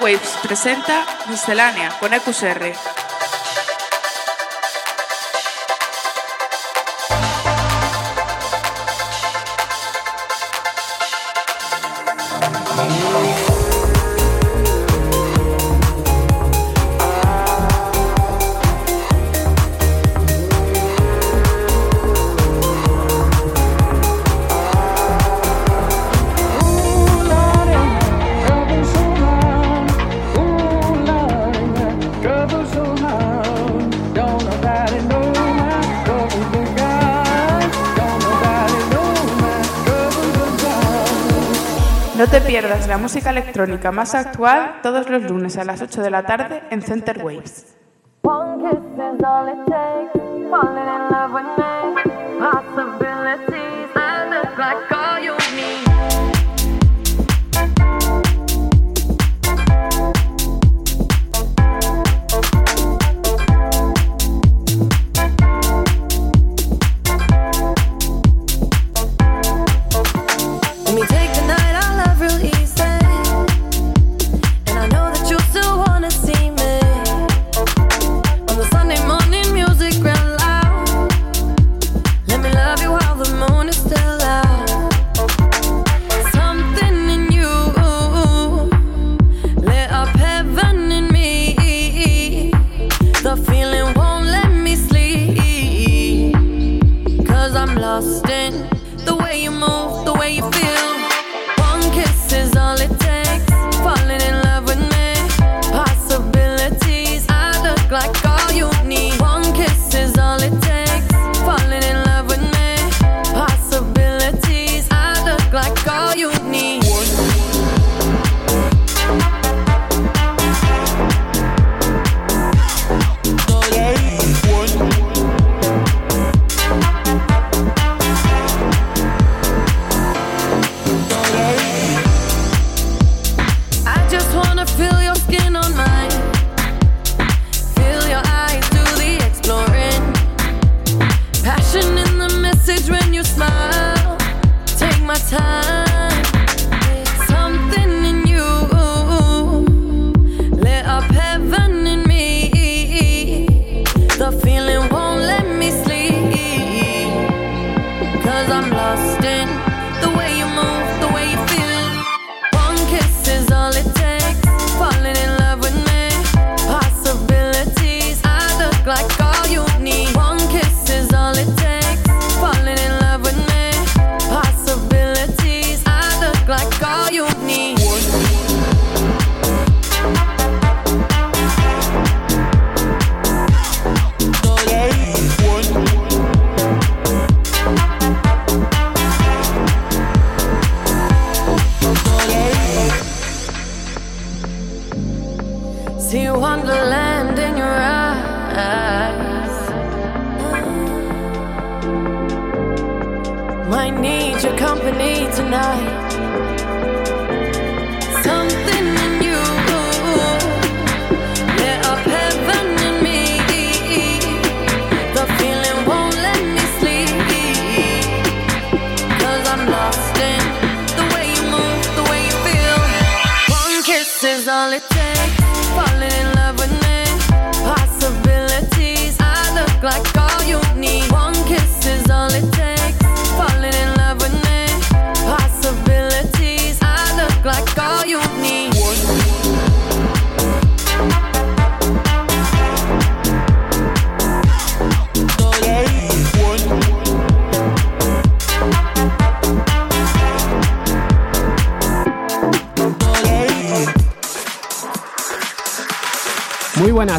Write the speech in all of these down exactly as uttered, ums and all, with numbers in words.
CentreWaves presenta Miscelánea con E Q S R. No te pierdas la música electrónica más actual todos los lunes a las ocho de la tarde en CentreWaves.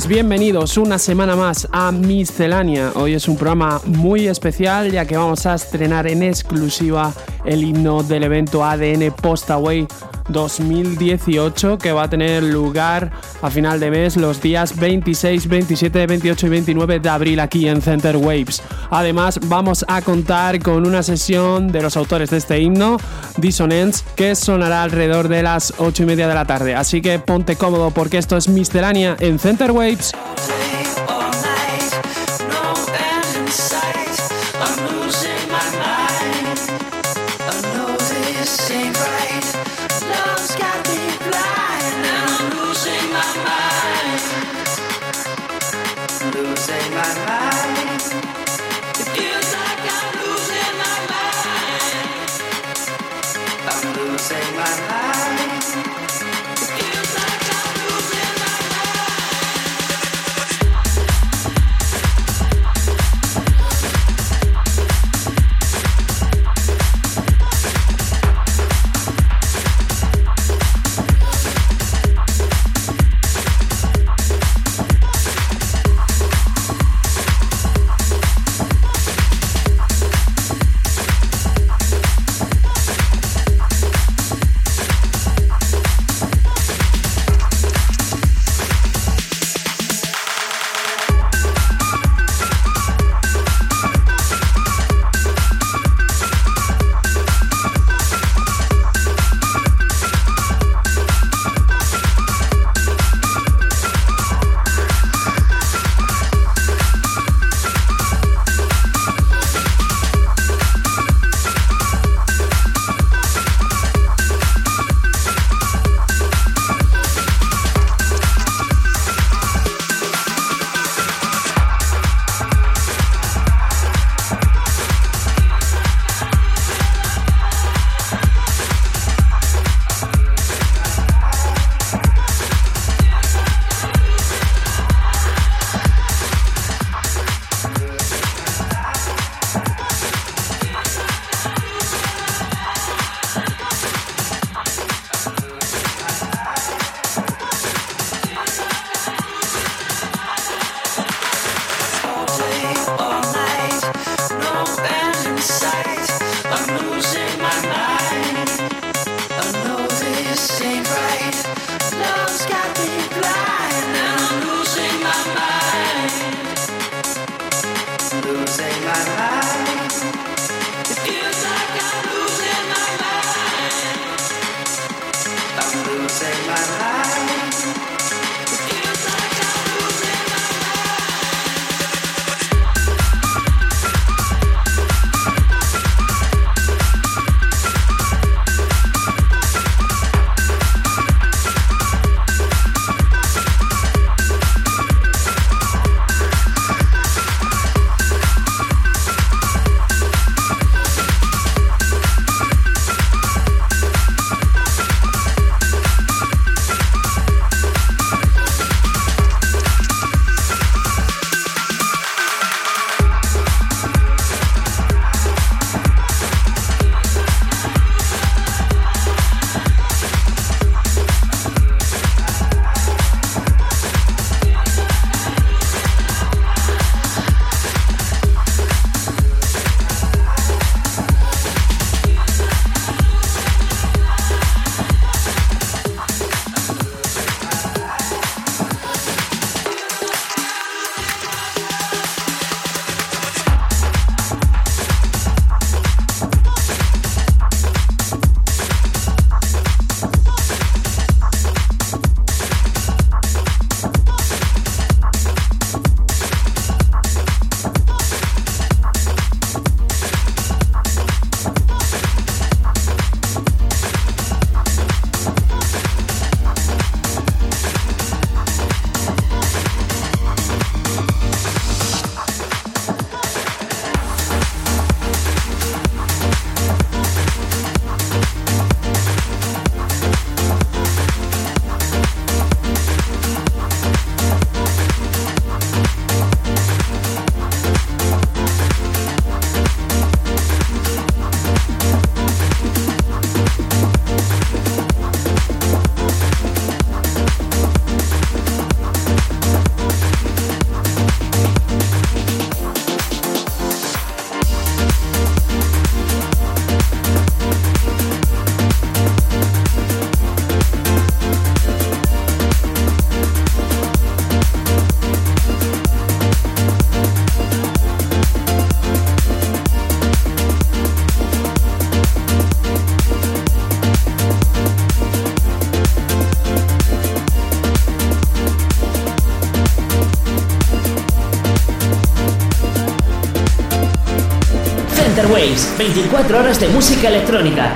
Bienvenidos una semana más a Miscelánea. Hoy es un programa muy especial, ya que vamos a estrenar en exclusiva el himno del evento A D N Postaway dos mil dieciocho, que va a tener lugar a final de mes los días veintiséis, veintisiete, veintiocho y veintinueve de abril aquí en CentreWaves. Además, vamos a contar con una sesión de los autores de este himno, Dissonance, que sonará alrededor de las ocho y media de la tarde. Así que ponte cómodo, porque esto es Miscelánea en CentreWaves. Ain't right. Love's got me blind and I'm losing. CentreWaves, veinticuatro horas de música electrónica.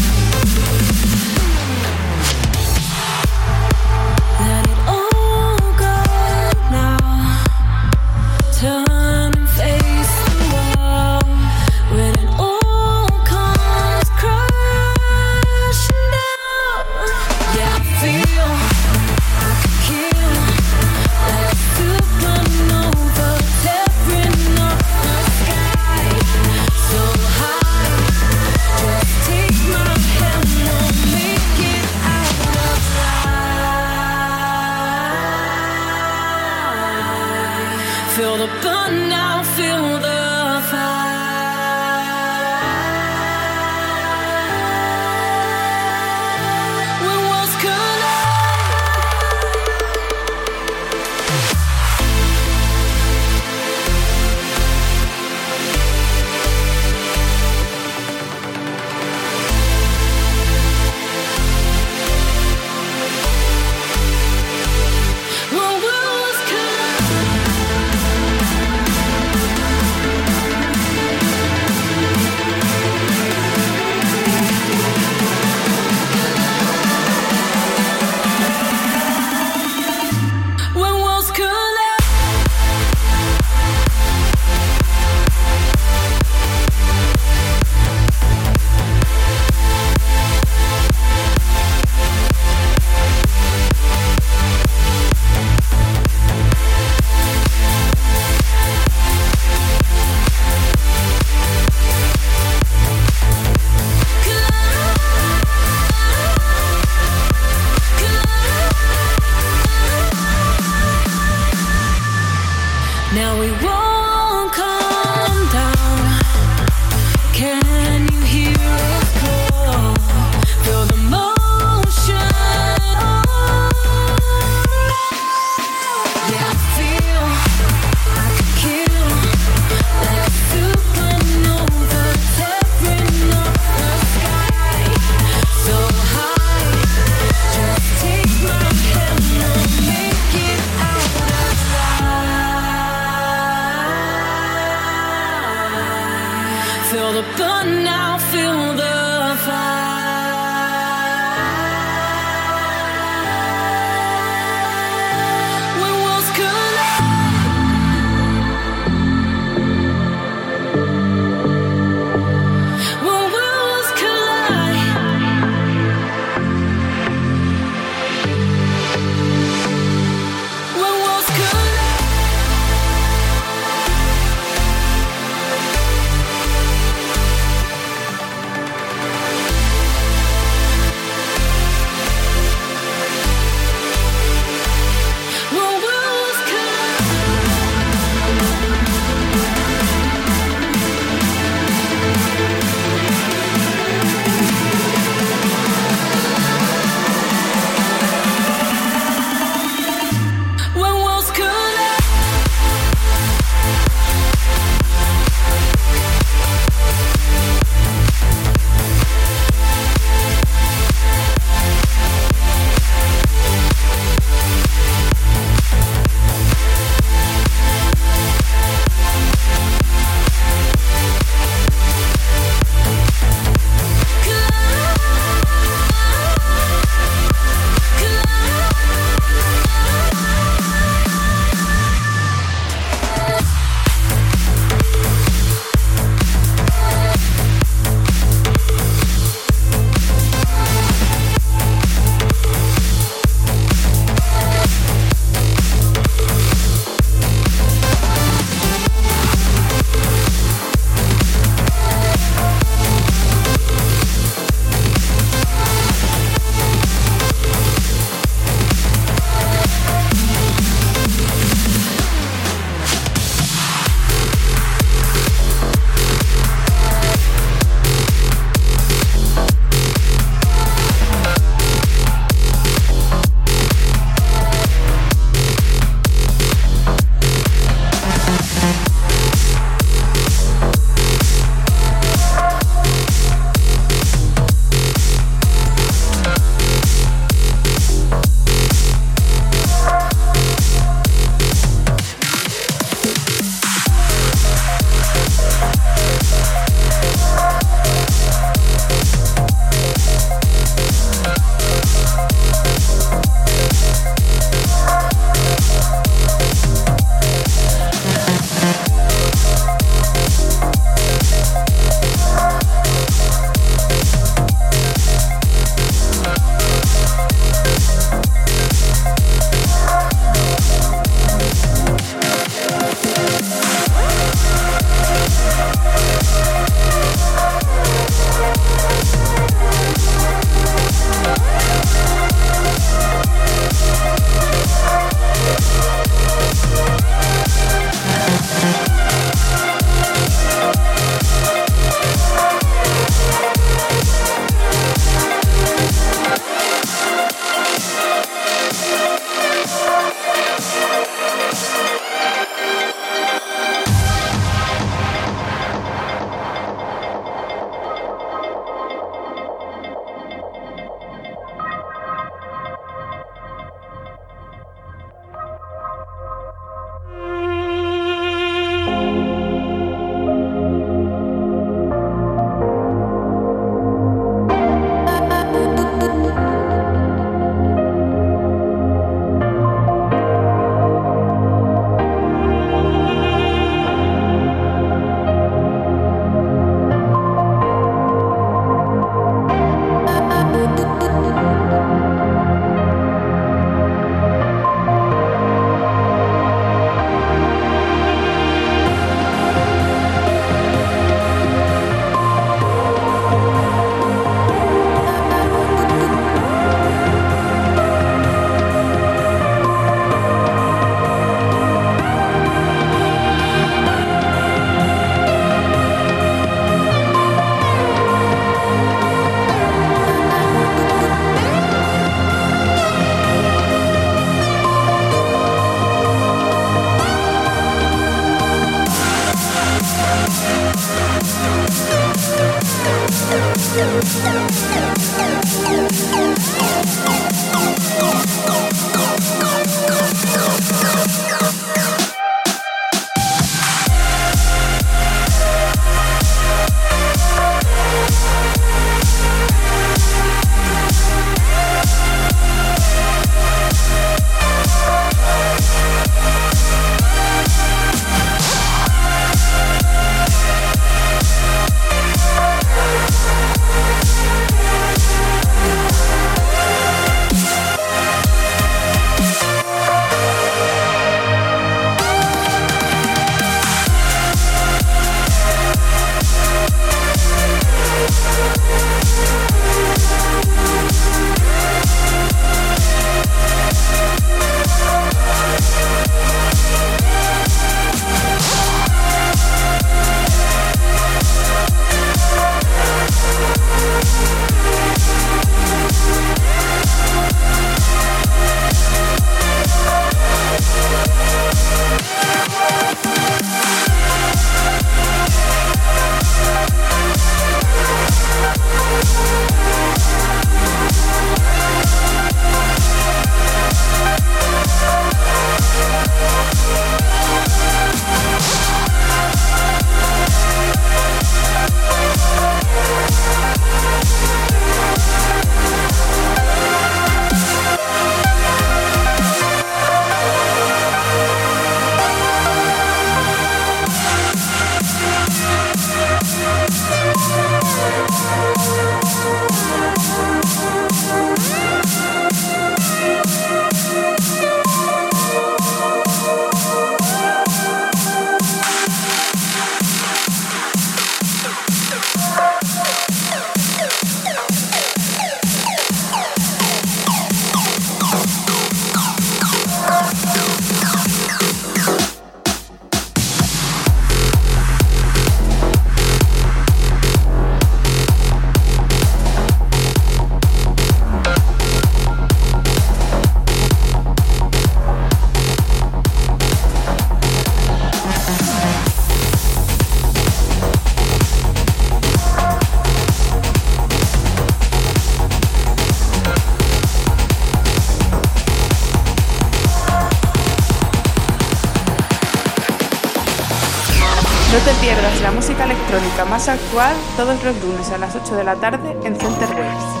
No te pierdas la música electrónica más actual todos los lunes a las ocho de la tarde en CentreWaves.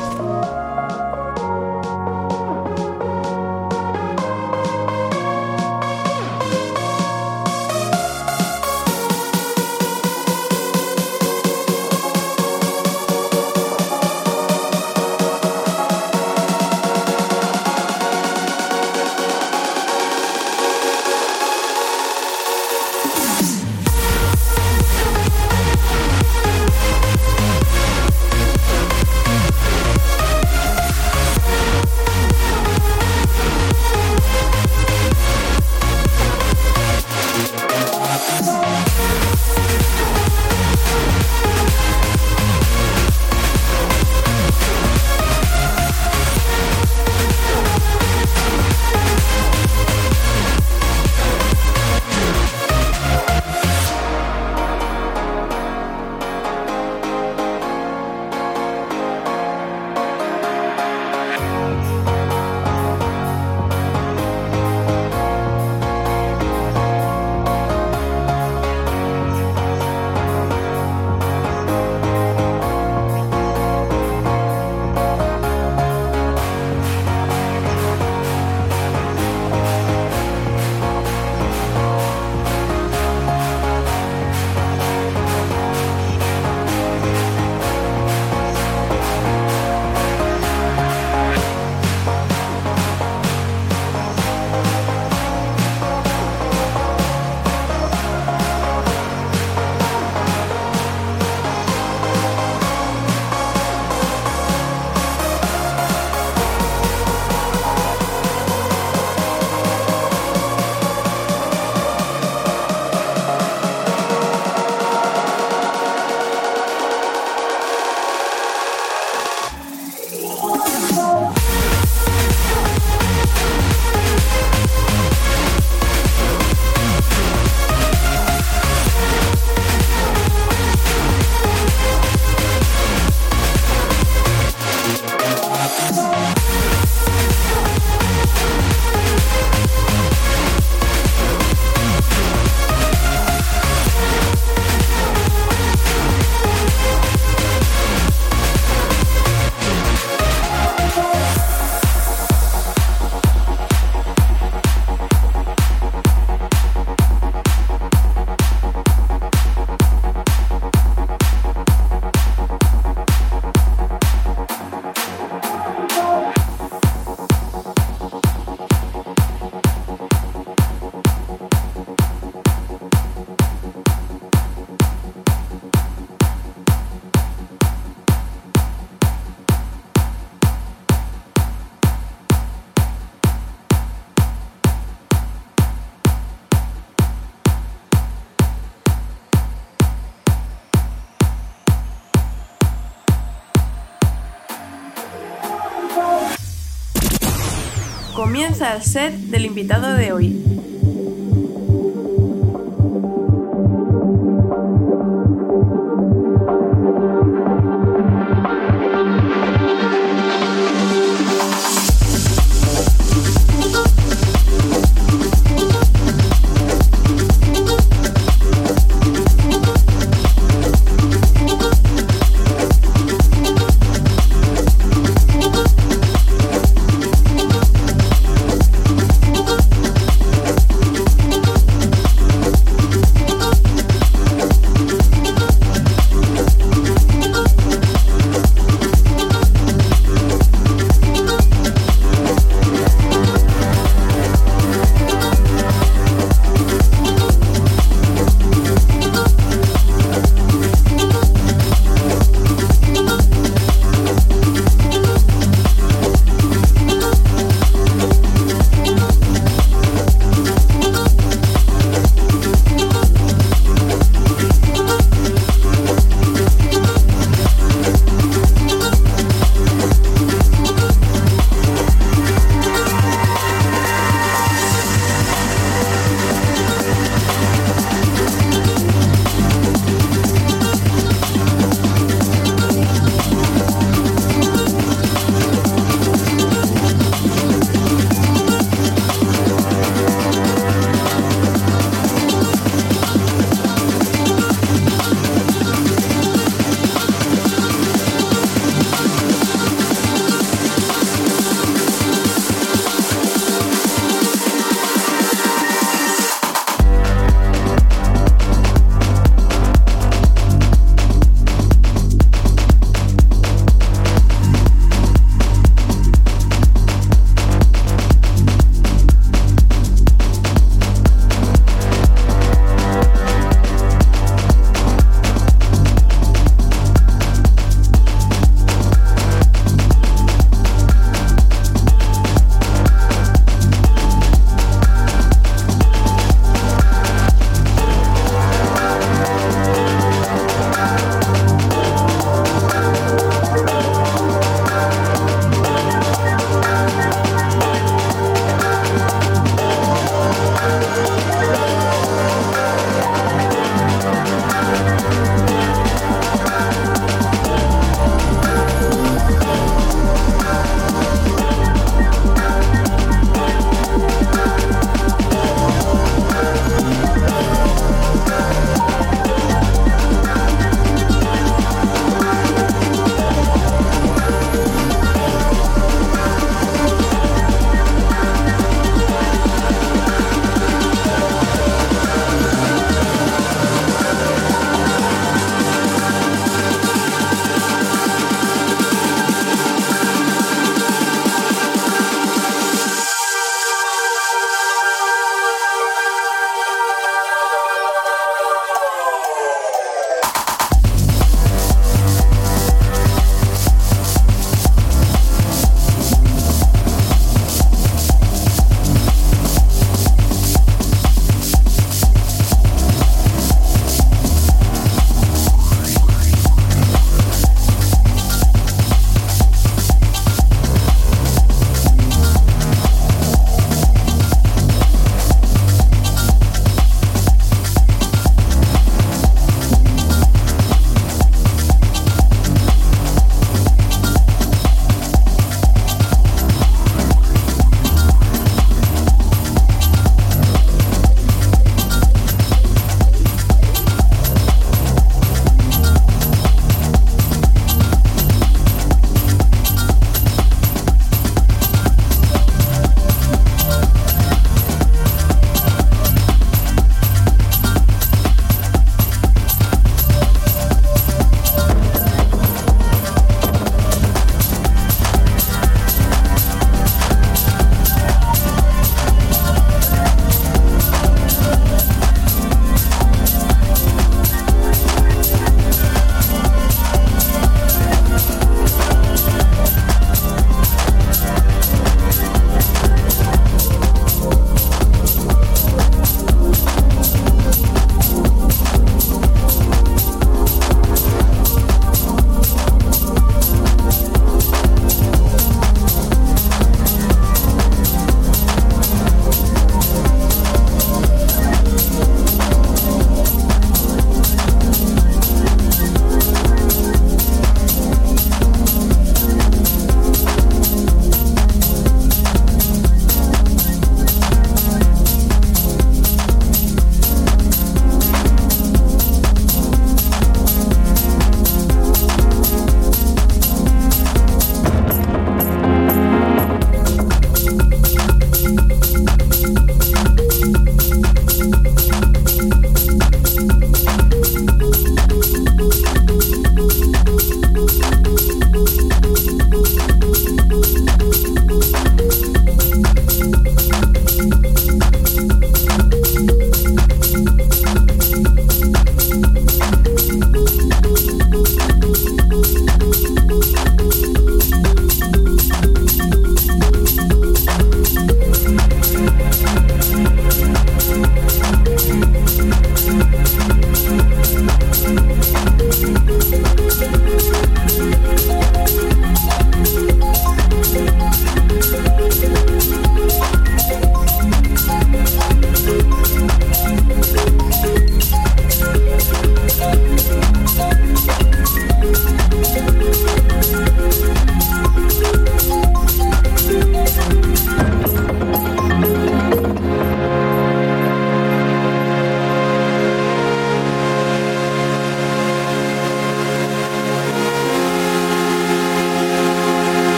Comienza el set del invitado de hoy.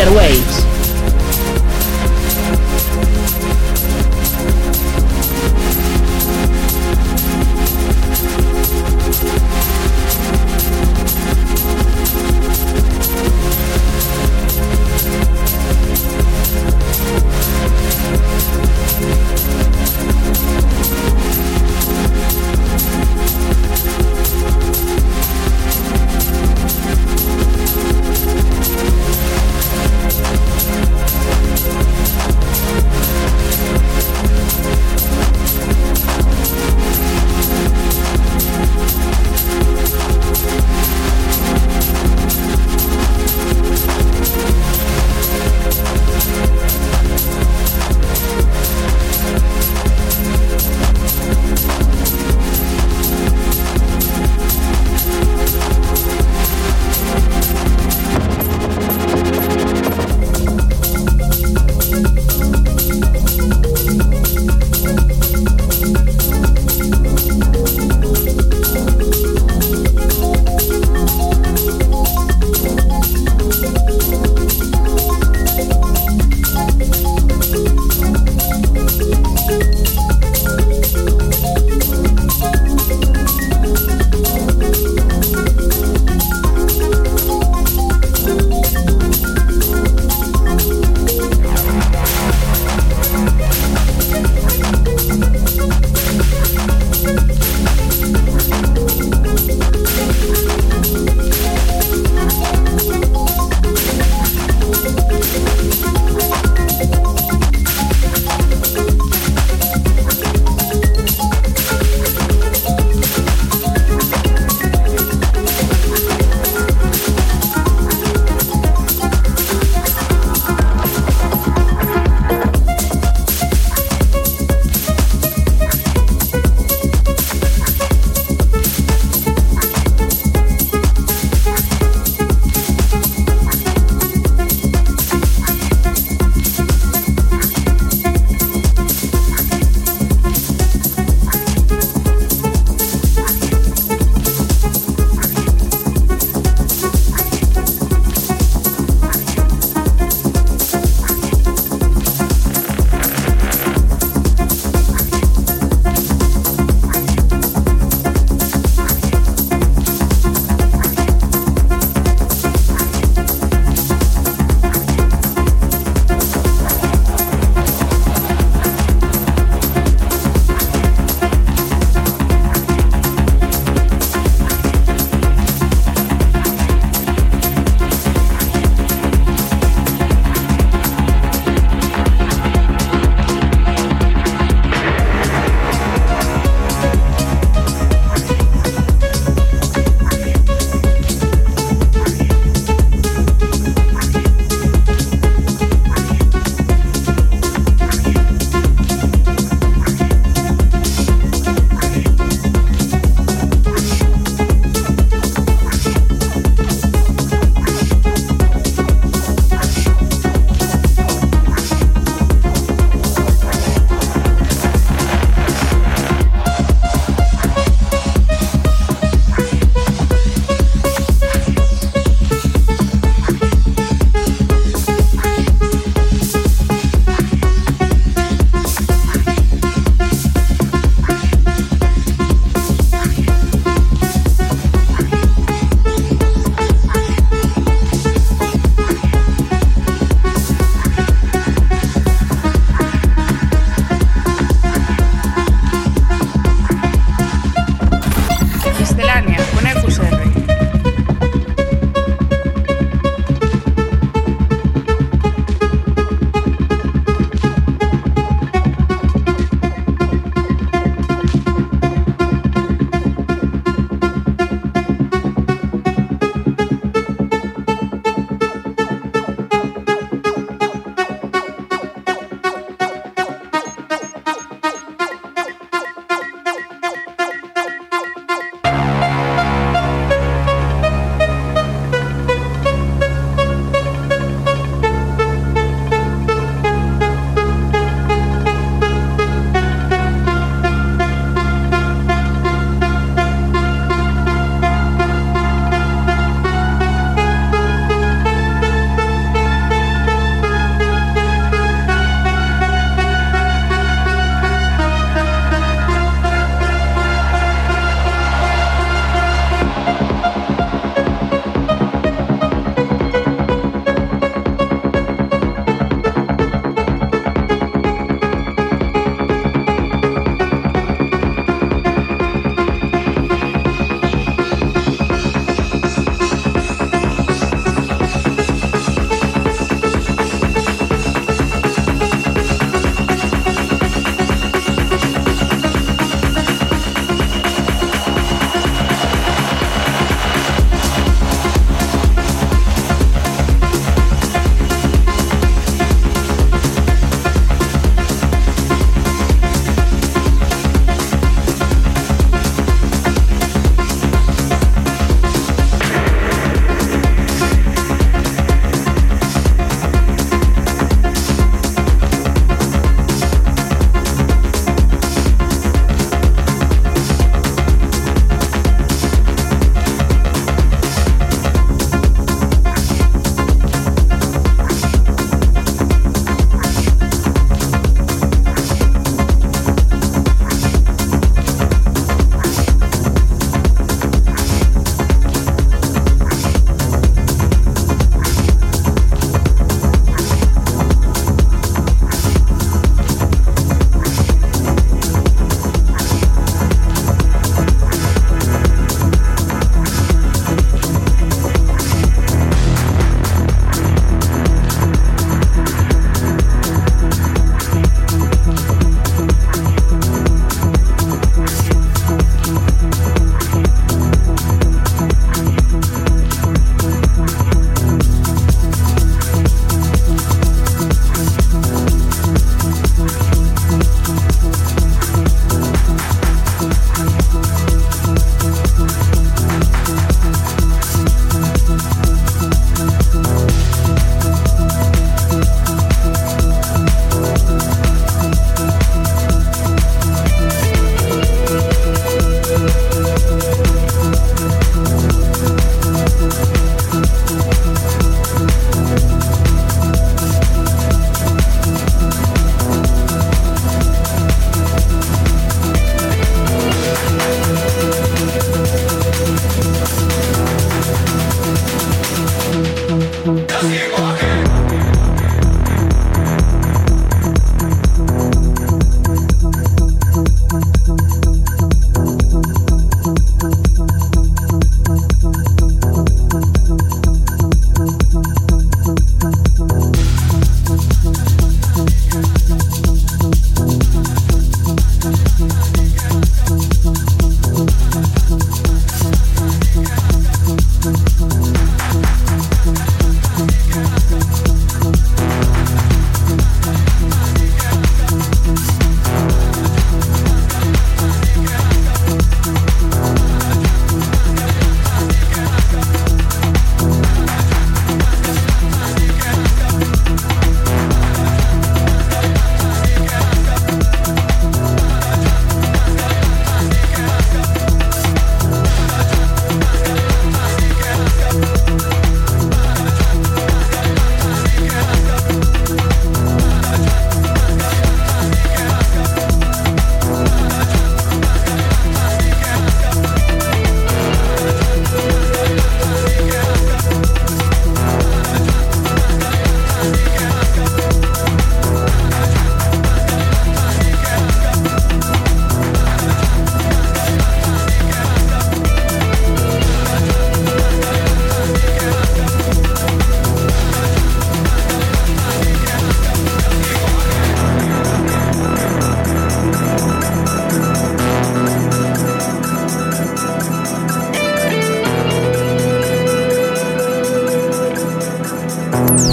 CentreWaves.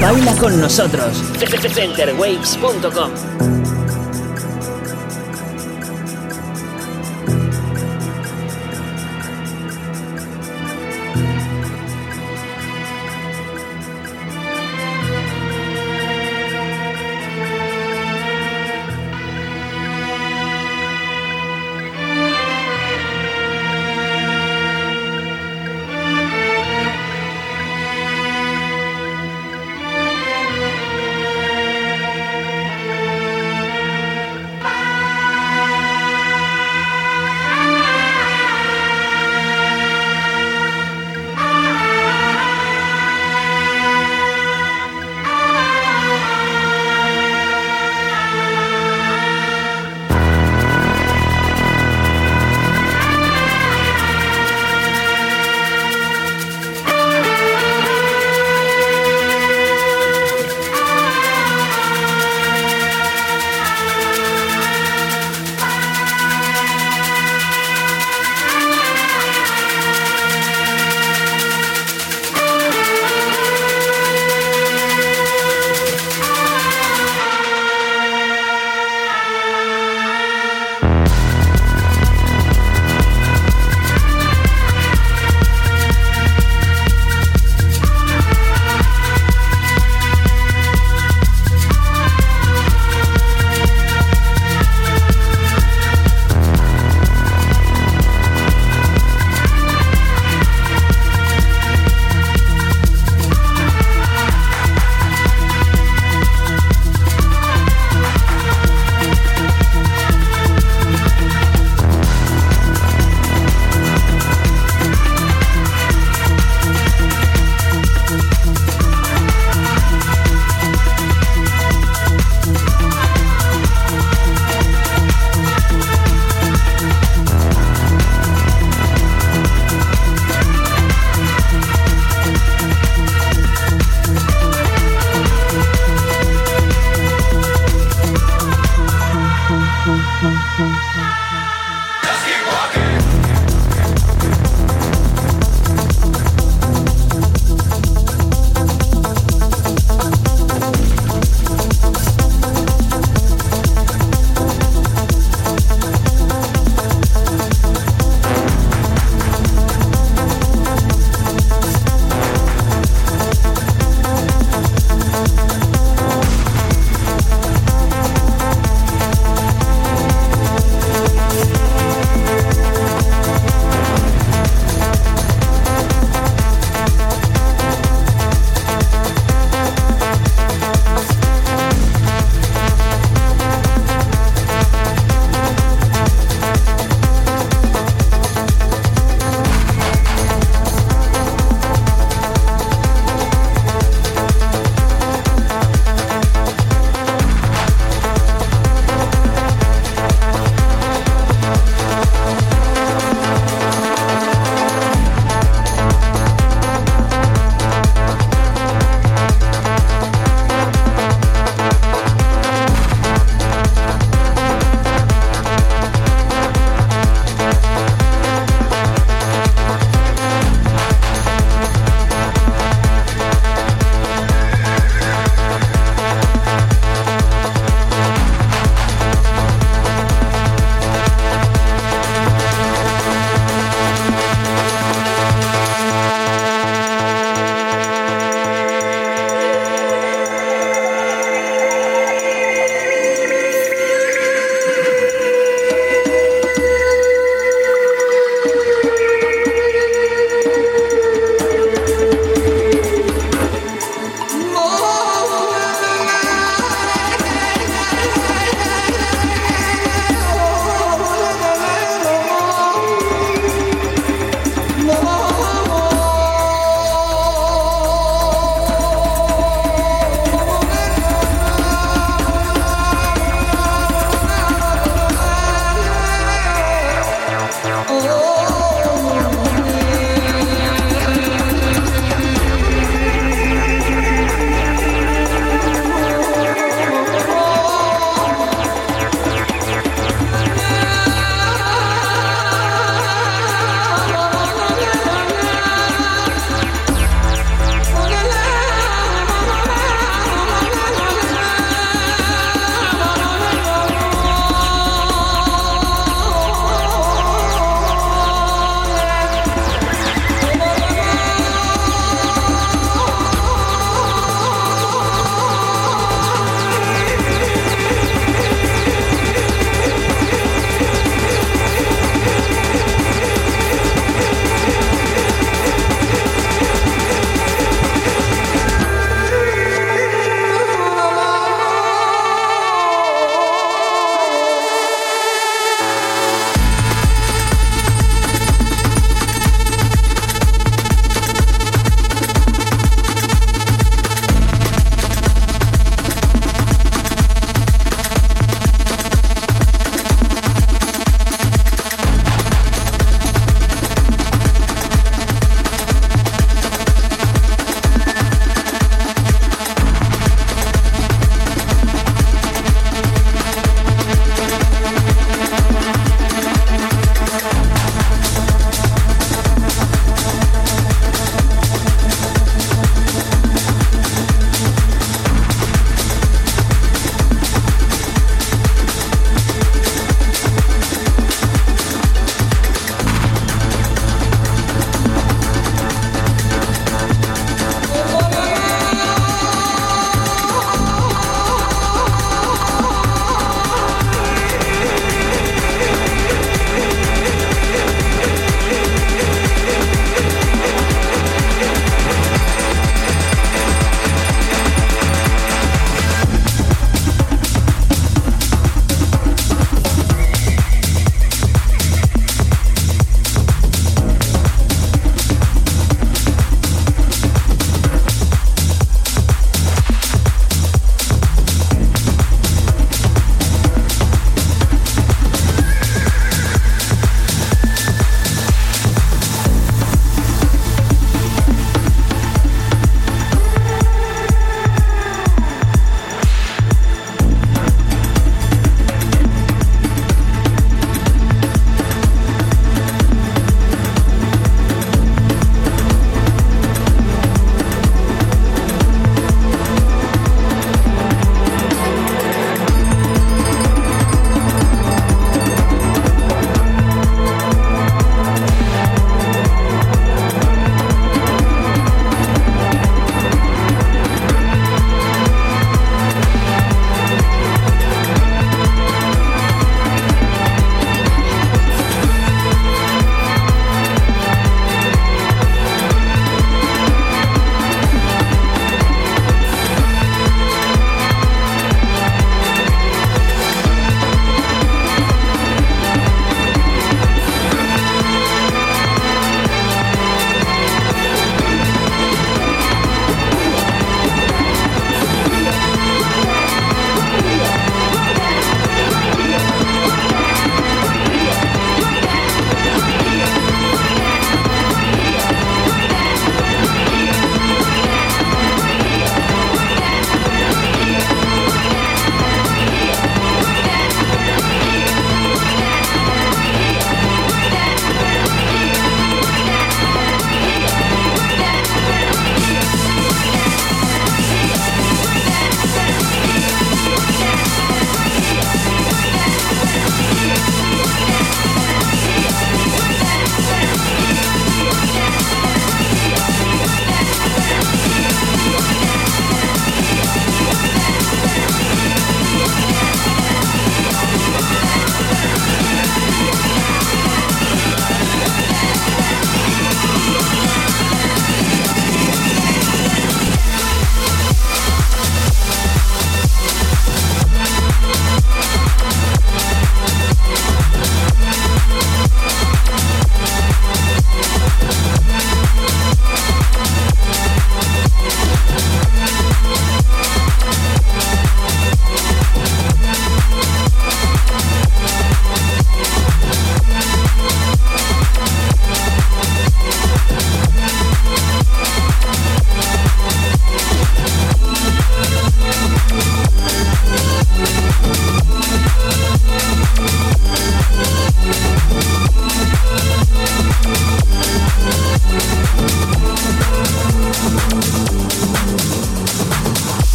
Baila con nosotros. centre waves punto com.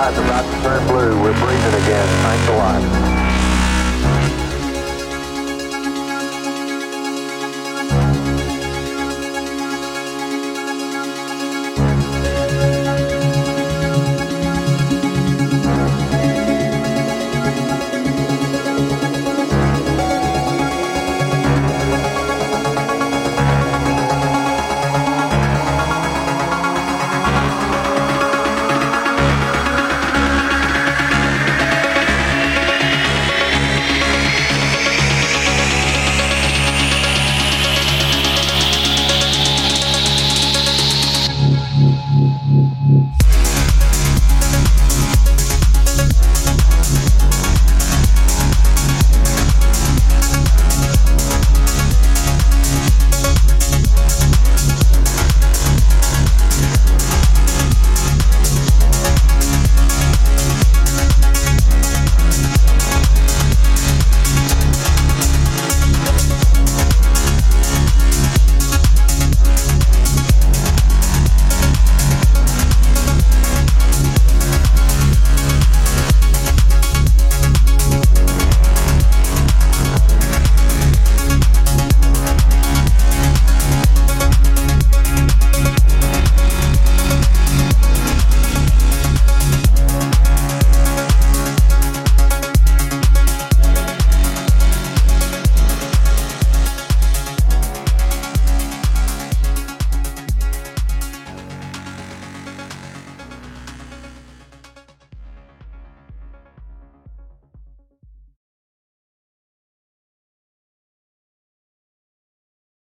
sky's about to turn blue. We're breathing again. Thanks a lot.